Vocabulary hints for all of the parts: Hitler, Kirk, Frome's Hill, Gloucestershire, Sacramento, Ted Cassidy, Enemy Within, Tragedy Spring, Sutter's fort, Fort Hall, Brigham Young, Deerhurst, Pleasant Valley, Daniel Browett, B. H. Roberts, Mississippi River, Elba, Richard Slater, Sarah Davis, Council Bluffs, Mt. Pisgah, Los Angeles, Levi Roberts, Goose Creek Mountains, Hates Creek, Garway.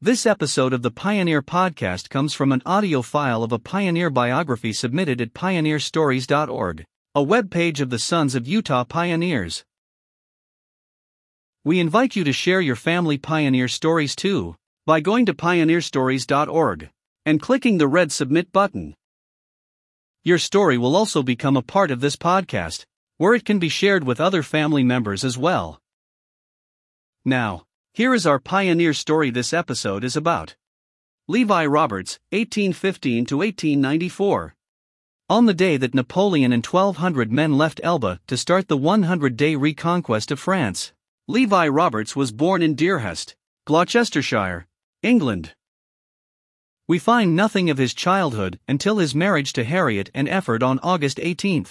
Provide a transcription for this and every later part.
This episode of the Pioneer Podcast comes from an audio file of a pioneer biography submitted at pioneerstories.org, a webpage of the Sons of Utah Pioneers. We invite you to share your family pioneer stories too, by going to pioneerstories.org and clicking the red Submit button. Your story will also become a part of this podcast, where it can be shared with other family members as well. Now, here is our pioneer story this episode is about. Levi Roberts, 1815 to 1894. On the day that Napoleon and 1,200 men left Elba to start the 100-day reconquest of France, Levi Roberts was born in Deerhurst, Gloucestershire, England. We find nothing of his childhood until his marriage to Harriet and Efford on August 18,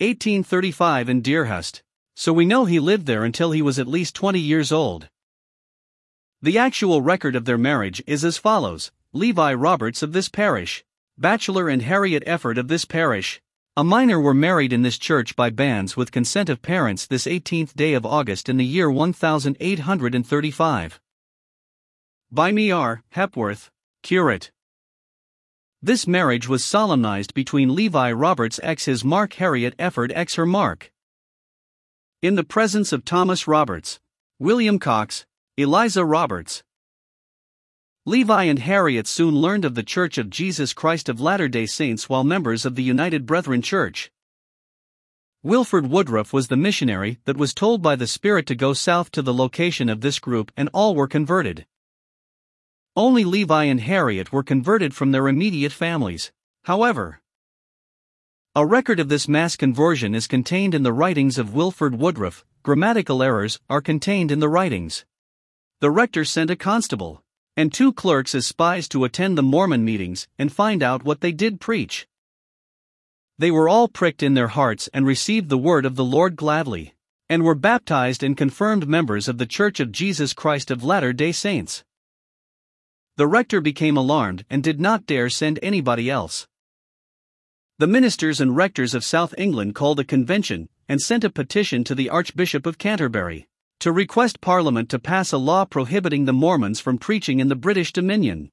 1835 in Deerhurst, so we know he lived there until he was at least 20 years old. The actual record of their marriage is as follows: Levi Roberts of this parish, bachelor, and Harriet Efford of this parish, a minor, were married in this church by bands with consent of parents this 18th day of August in the year 1835. By me R. Hepworth, curate. This marriage was solemnized between Levi Roberts ex his Mark Harriet Efford ex her Mark, in the presence of Thomas Roberts, William Cox, Eliza Roberts. Levi and Harriet soon learned of the Church of Jesus Christ of Latter-day Saints while members of the United Brethren Church. Wilford Woodruff was the missionary that was told by the Spirit to go south to the location of this group, and all were converted. Only Levi and Harriet were converted from their immediate families, however. A record of this mass conversion is contained in the writings of Wilford Woodruff. Grammatical errors are contained in the writings. The rector sent a constable and 2 clerks as spies to attend the Mormon meetings and find out what they did preach. They were all pricked in their hearts and received the word of the Lord gladly, and were baptized and confirmed members of the Church of Jesus Christ of Latter-day Saints. The rector became alarmed and did not dare send anybody else. The ministers and rectors of South England called a convention and sent a petition to the Archbishop of Canterbury to request Parliament to pass a law prohibiting the Mormons from preaching in the British Dominion.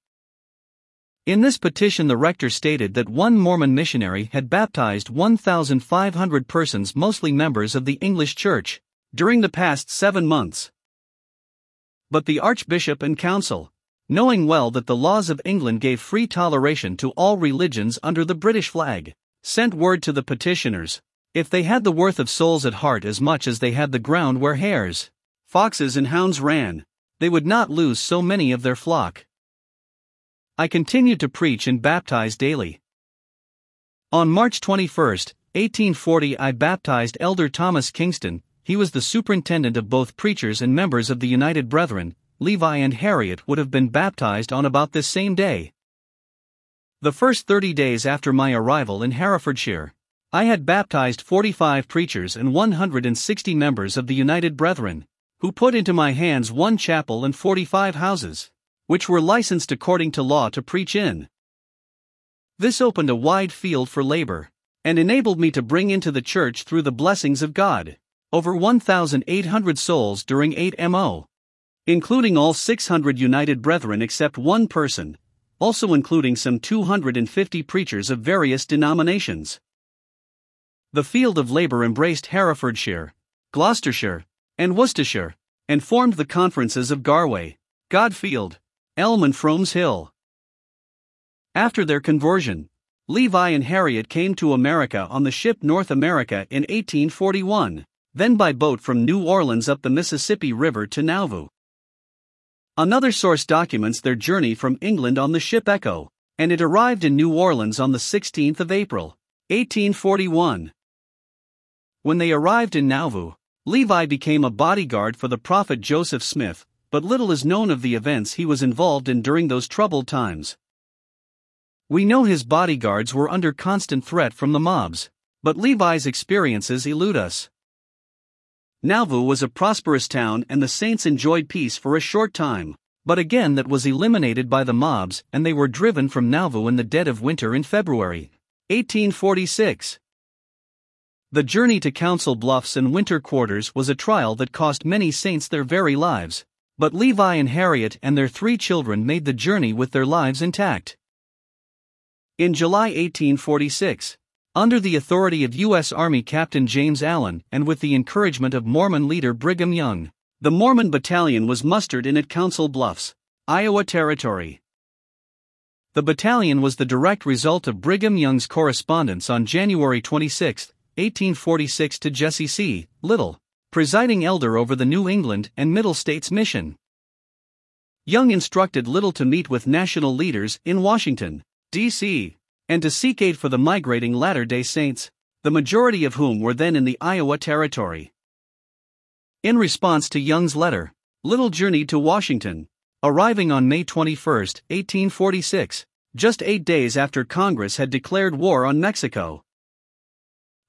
In this petition, the rector stated that one Mormon missionary had baptized 1,500 persons, mostly members of the English Church, during the past 7 months. But the Archbishop and Council, knowing well that the laws of England gave free toleration to all religions under the British flag, sent word to the petitioners, if they had the worth of souls at heart as much as they had the ground where hares, foxes, and hounds ran, they would not lose so many of their flock. I continued to preach and baptize daily. On March 21, 1840, I baptized Elder Thomas Kingston. He was the superintendent of both preachers and members of the United Brethren. Levi and Harriet would have been baptized on about this same day. The first 30 days after my arrival in Herefordshire, I had baptized 45 preachers and 160 members of the United Brethren, who put into my hands 1 chapel and 45 houses, which were licensed according to law to preach in. This opened a wide field for labor, and enabled me to bring into the church, through the blessings of God, over 1,800 souls during 8 months, including all 600 United Brethren except 1 person, also including some 250 preachers of various denominations. The field of labor embraced Herefordshire, Gloucestershire, and Worcestershire, and formed the conferences of Garway, Godfield, Elm, and Frome's Hill. After their conversion, Levi and Harriet came to America on the ship North America in 1841, then by boat from New Orleans up the Mississippi River to Nauvoo. Another source documents their journey from England on the ship Echo, and it arrived in New Orleans on the 16th of April, 1841. When they arrived in Nauvoo, Levi became a bodyguard for the prophet Joseph Smith, but little is known of the events he was involved in during those troubled times. We know his bodyguards were under constant threat from the mobs, but Levi's experiences elude us. Nauvoo was a prosperous town, and the saints enjoyed peace for a short time, but again that was eliminated by the mobs, and they were driven from Nauvoo in the dead of winter in February, 1846. The journey to Council Bluffs and Winter Quarters was a trial that cost many saints their very lives, But Levi and Harriet and their three children made the journey with their lives intact. In July 1846, under the authority of U.S. Army Captain James Allen and with the encouragement of Mormon leader Brigham Young, the Mormon battalion was mustered in at Council Bluffs, Iowa Territory. The battalion was the direct result of Brigham Young's correspondence on January 26, 1846 to Jesse C. Little, presiding elder over the New England and Middle States Mission. Young instructed Little to meet with national leaders in Washington, D.C., and to seek aid for the migrating Latter-day Saints, the majority of whom were then in the Iowa Territory. In response to Young's letter, Little journeyed to Washington, arriving on May 21, 1846, just 8 days after Congress had declared war on Mexico.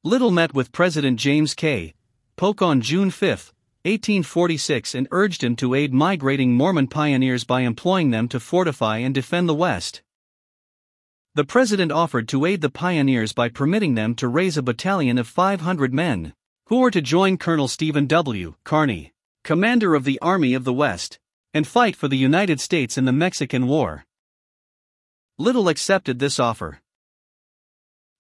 Little met with President James K. Polk on June 5, 1846, and urged him to aid migrating Mormon pioneers by employing them to fortify and defend the West. The president offered to aid the pioneers by permitting them to raise a battalion of 500 men, who were to join Colonel Stephen W. Kearny, commander of the Army of the West, and fight for the United States in the Mexican War. Little accepted this offer.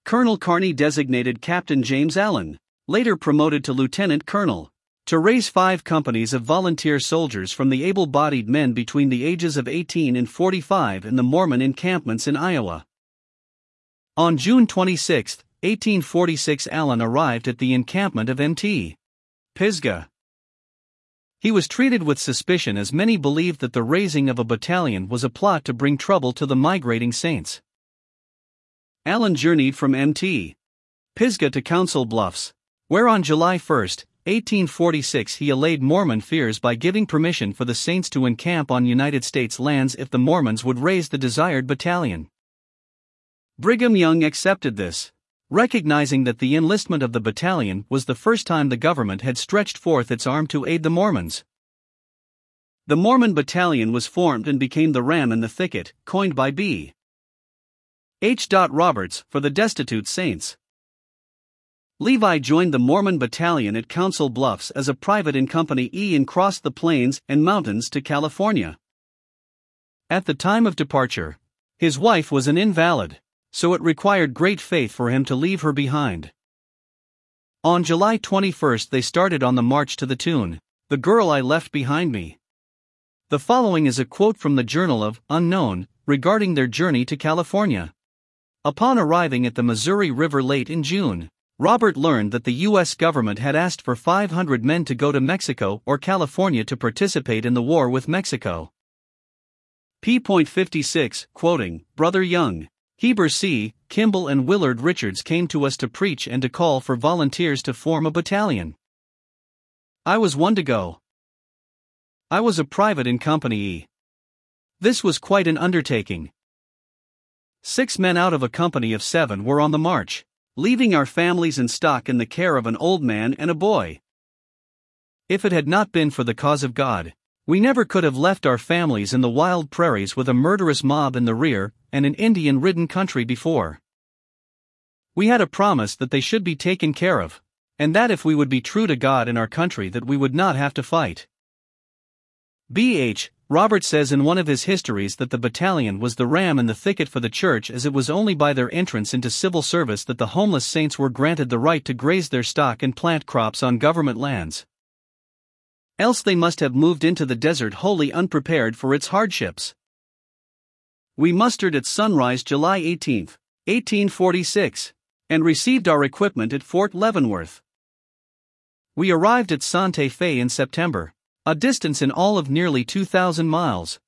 Colonel Kearny designated Captain James Allen, later promoted to lieutenant colonel, to raise 5 companies of volunteer soldiers from the able-bodied men between the ages of 18 and 45 in the Mormon encampments in Iowa. On June 26, 1846, Allen arrived at the encampment of Mt. Pisgah. He was treated with suspicion as many believed that the raising of a battalion was a plot to bring trouble to the migrating saints. Allen journeyed from Mt. Pisgah to Council Bluffs, where on July 1, 1846 he allayed Mormon fears by giving permission for the saints to encamp on United States lands if the Mormons would raise the desired battalion. Brigham Young accepted this, recognizing that the enlistment of the battalion was the first time the government had stretched forth its arm to aid the Mormons. The Mormon battalion was formed and became the Ram in the Thicket, coined by B. H. Roberts for the destitute saints. Levi joined the Mormon battalion at Council Bluffs as a private in Company E and crossed the plains and mountains to California. At the time of departure, his wife was an invalid, so it required great faith for him to leave her behind. On July 21st they started on the march to the tune, "The Girl I Left Behind Me." The following is a quote from the Journal of Unknown, regarding their journey to California. Upon arriving at the Missouri River late in June, Robert learned that the U.S. government had asked for 500 men to go to Mexico or California to participate in the war with Mexico. P.56, quoting, Brother Young, Heber C., Kimball and Willard Richards came to us to preach and to call for volunteers to form a battalion. I was one to go. I was a private in Company E. This was quite an undertaking. 6 men out of a company of 7 were on the march, leaving our families and stock in the care of an old man and a boy. If it had not been for the cause of God, we never could have left our families in the wild prairies with a murderous mob in the rear and an Indian-ridden country before. We had a promise that they should be taken care of, and that if we would be true to God and our country that we would not have to fight. B. H. Roberts says in one of his histories that the battalion was the Ram in the Thicket for the church, as it was only by their entrance into civil service that the homeless saints were granted the right to graze their stock and plant crops on government lands. Else they must have moved into the desert wholly unprepared for its hardships. We mustered at sunrise July 18, 1846, and received our equipment at Fort Leavenworth. We arrived at Santa Fe in September, a distance in all of nearly 2,000 miles.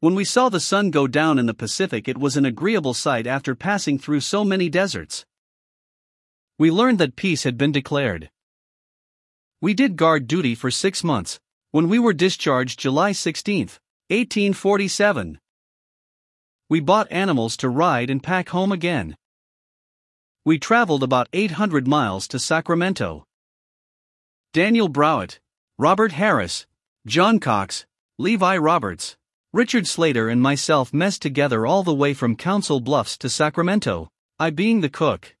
When we saw the sun go down in the Pacific, it was an agreeable sight after passing through so many deserts. We learned that peace had been declared. We did guard duty for 6 months, when we were discharged July 16, 1847. We bought animals to ride and pack home again. We traveled about 800 miles to Sacramento. Daniel Browett, Robert Harris, John Cox, Levi Roberts, Richard Slater and myself messed together all the way from Council Bluffs to Sacramento, I being the cook.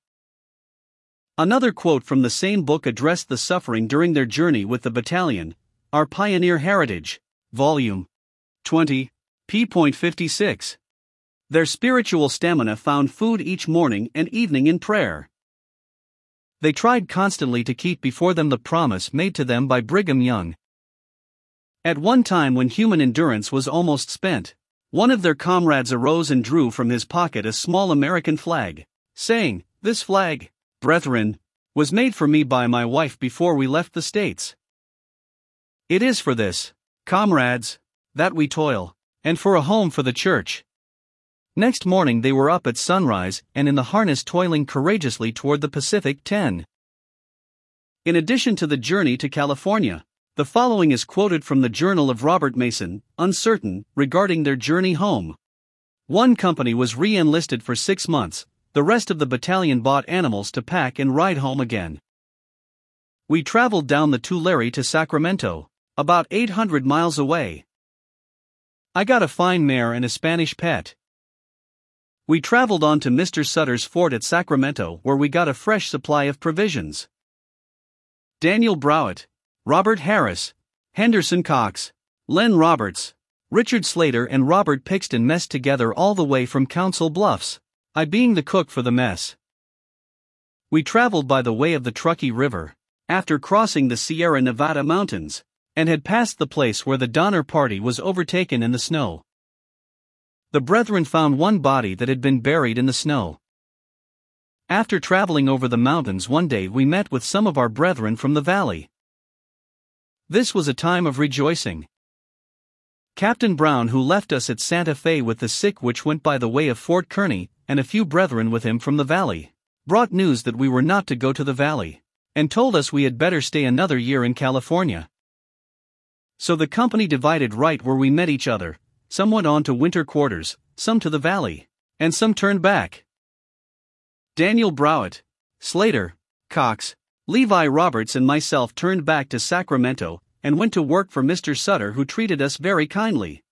Another quote from the same book addressed the suffering during their journey with the battalion, Our Pioneer Heritage, Volume 20, p. 56. Their spiritual stamina found food each morning and evening in prayer. They tried constantly to keep before them the promise made to them by Brigham Young. At one time when human endurance was almost spent, one of their comrades arose and drew from his pocket a small American flag, saying, "This flag, brethren, was made for me by my wife before we left the States. It is for this, comrades, that we toil, and for a home for the church." Next morning they were up at sunrise and in the harness toiling courageously toward the Pacific 10. In addition to the journey to California, the following is quoted from the journal of Robert Mason, uncertain, regarding their journey home. One company was re-enlisted for 6 months, the rest of the battalion bought animals to pack and ride home again. "We traveled down the Tulare to Sacramento, about 800 miles away. I got a fine mare and a Spanish pet. We traveled on to Mr. Sutter's fort at Sacramento where we got a fresh supply of provisions." Daniel Browett, Robert Harris, Henderson Cox, Len Roberts, Richard Slater and Robert Pixton messed together all the way from Council Bluffs, I being the cook for the mess. "We traveled by the way of the Truckee River, after crossing the Sierra Nevada mountains, and had passed the place where the Donner Party was overtaken in the snow. The brethren found one body that had been buried in the snow. After traveling over the mountains one day we met with some of our brethren from the valley. This was a time of rejoicing. Captain Brown, who left us at Santa Fe with the sick which went by the way of Fort Kearney, and a few brethren with him from the valley, brought news that we were not to go to the valley, and told us we had better stay another year in California. So the company divided right where we met each other. Some went on to winter quarters, some to the valley, and some turned back." Daniel Browett, Slater, Cox, Levi Roberts and myself turned back to Sacramento and went to work for Mr. Sutter, who treated us very kindly.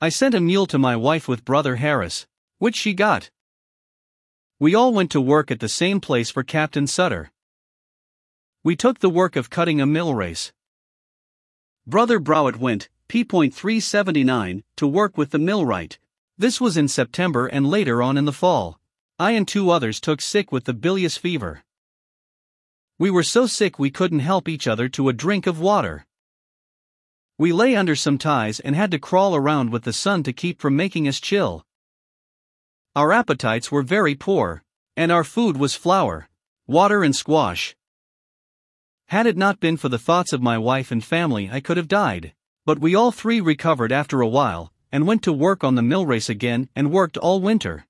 I sent a mule to my wife with Brother Harris, which she got. We all went to work at the same place for Captain Sutter. We took the work of cutting a mill race. Brother Browett went, p. 379, to work with the millwright. This was in September and later on in the fall. I and 2 others took sick with the bilious fever. We were so sick we couldn't help each other to a drink of water. We lay under some ties and had to crawl around with the sun to keep from making us chill. Our appetites were very poor, and our food was flour, water and squash. Had it not been for the thoughts of my wife and family I could have died. But we all 3 recovered after a while, and went to work on the mill race again and worked all winter.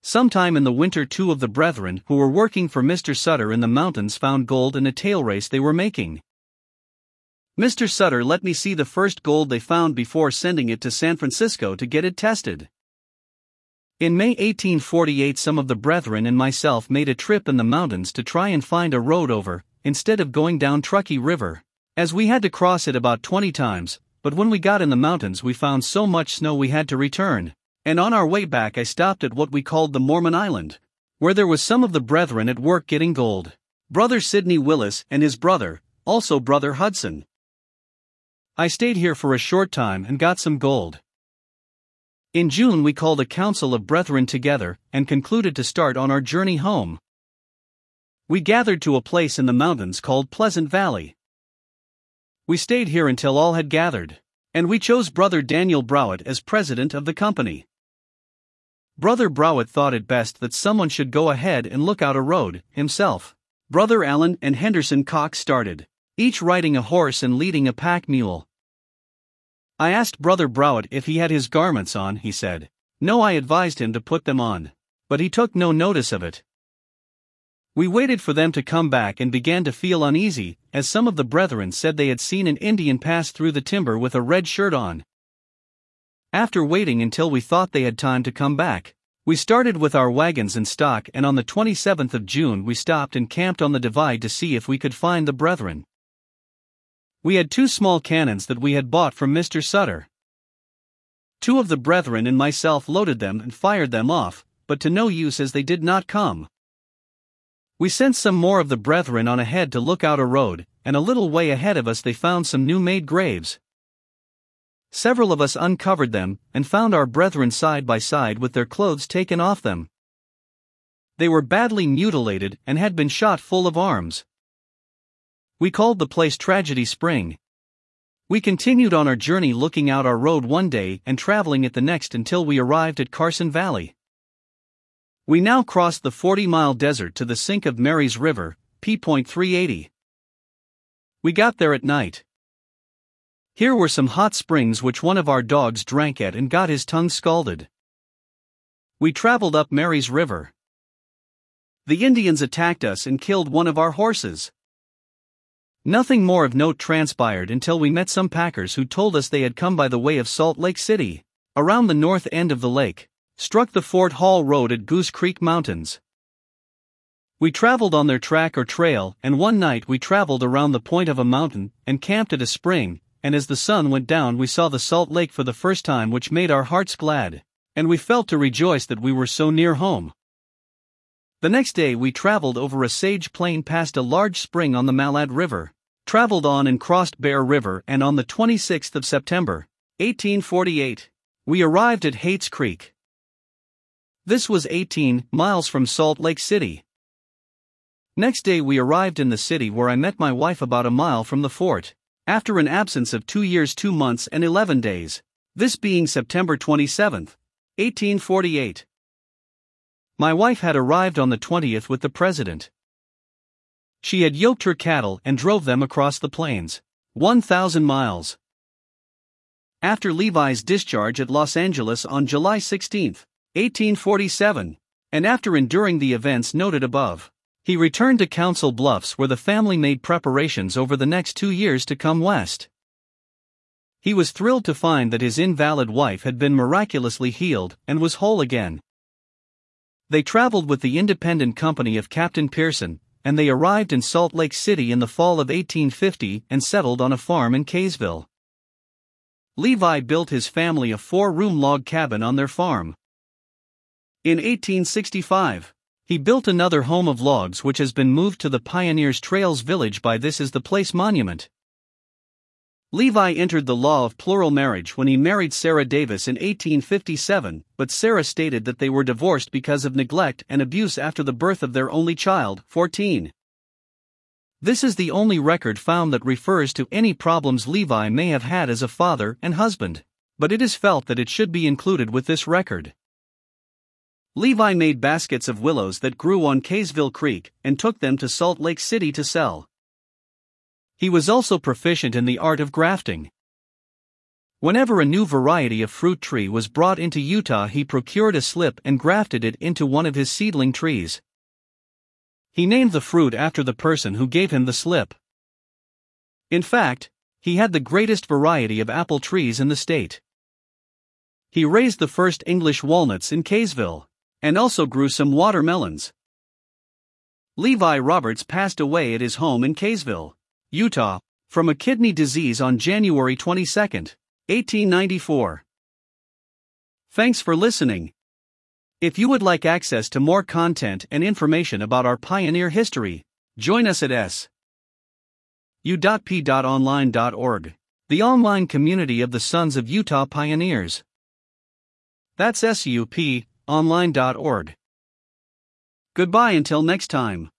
Sometime in the winter 2 of the brethren who were working for Mr. Sutter in the mountains found gold in a tail race they were making. Mr. Sutter let me see the first gold they found before sending it to San Francisco to get it tested. In May 1848 some of the brethren and myself made a trip in the mountains to try and find a road over, instead of going down Truckee River, as we had to cross it about 20 times, but when we got in the mountains we found so much snow we had to return, and on our way back I stopped at what we called the Mormon Island, where there was some of the brethren at work getting gold, Brother Sidney Willis and his brother, also Brother Hudson. I stayed here for a short time and got some gold. In June we called a council of brethren together and concluded to start on our journey home. We gathered to a place in the mountains called Pleasant Valley. We stayed here until all had gathered, and we chose Brother Daniel Browett as president of the company. Brother Browett thought it best that someone should go ahead and look out a road, himself. Brother Allen and Henderson Cox started, each riding a horse and leading a pack mule. I asked Brother Browett if he had his garments on. He said, "No." I advised him to put them on, but he took no notice of it. We waited for them to come back and began to feel uneasy, as some of the brethren said they had seen an Indian pass through the timber with a red shirt on. After waiting until we thought they had time to come back, we started with our wagons and stock, and on the 27th of June we stopped and camped on the divide to see if we could find the brethren. We had 2 small cannons that we had bought from Mr. Sutter. 2 of the brethren and myself loaded them and fired them off, but to no use as they did not come. We sent some more of the brethren on ahead to look out a road, and a little way ahead of us they found some new-made graves. Several of us uncovered them, and found our brethren side by side with their clothes taken off them. They were badly mutilated and had been shot full of arms. We called the place Tragedy Spring. We continued on our journey, looking out our road one day and traveling it the next until we arrived at Carson Valley. We now crossed the 40-mile desert to the sink of Mary's River, p.380. We got there at night. Here were some hot springs which one of our dogs drank at and got his tongue scalded. We traveled up Mary's River. The Indians attacked us and killed one of our horses. Nothing more of note transpired until we met some packers who told us they had come by the way of Salt Lake City, around the north end of the lake, struck the Fort Hall Road at Goose Creek Mountains. We traveled on their track or trail, and one night we traveled around the point of a mountain and camped at a spring, and as the sun went down we saw the Salt Lake for the first time, which made our hearts glad, and we felt to rejoice that we were so near home. The next day we traveled over a sage plain past a large spring on the Malad River, traveled on and crossed Bear River, and on the 26th of September, 1848, we arrived at Hates Creek. This was 18 miles from Salt Lake City. Next day we arrived in the city, where I met my wife about a mile from the fort, after an absence of 2 years, 2 months, and 11 days, this being September 27, 1848. My wife had arrived on the 20th with the president. She had yoked her cattle and drove them across the plains, 1,000 miles. After Levi's discharge at Los Angeles on July 16, 1847, and after enduring the events noted above, he returned to Council Bluffs, where the family made preparations over the next 2 years to come west. He was thrilled to find that his invalid wife had been miraculously healed and was whole again. They traveled with the independent company of Captain Pearson, and they arrived in Salt Lake City in the fall of 1850 and settled on a farm in Kaysville. Levi built his family a 4-room log cabin on their farm. In 1865, he built another home of logs, which has been moved to the Pioneers Trails Village by This Is the Place monument. Levi entered the law of plural marriage when he married Sarah Davis in 1857, but Sarah stated that they were divorced because of neglect and abuse after the birth of their only child, 14. This is the only record found that refers to any problems Levi may have had as a father and husband, but it is felt that it should be included with this record. Levi made baskets of willows that grew on Kaysville Creek and took them to Salt Lake City to sell. He was also proficient in the art of grafting. Whenever a new variety of fruit tree was brought into Utah, he procured a slip and grafted it into one of his seedling trees. He named the fruit after the person who gave him the slip. In fact, he had the greatest variety of apple trees in the state. He raised the first English walnuts in Kaysville, and also grew some watermelons. Levi Roberts passed away at his home in Kaysville, Utah, from a kidney disease on January 22, 1894. Thanks for listening. If you would like access to more content and information about our pioneer history, join us at su.p.online.org, the online community of the Sons of Utah Pioneers. That's suponline.org. Goodbye until next time.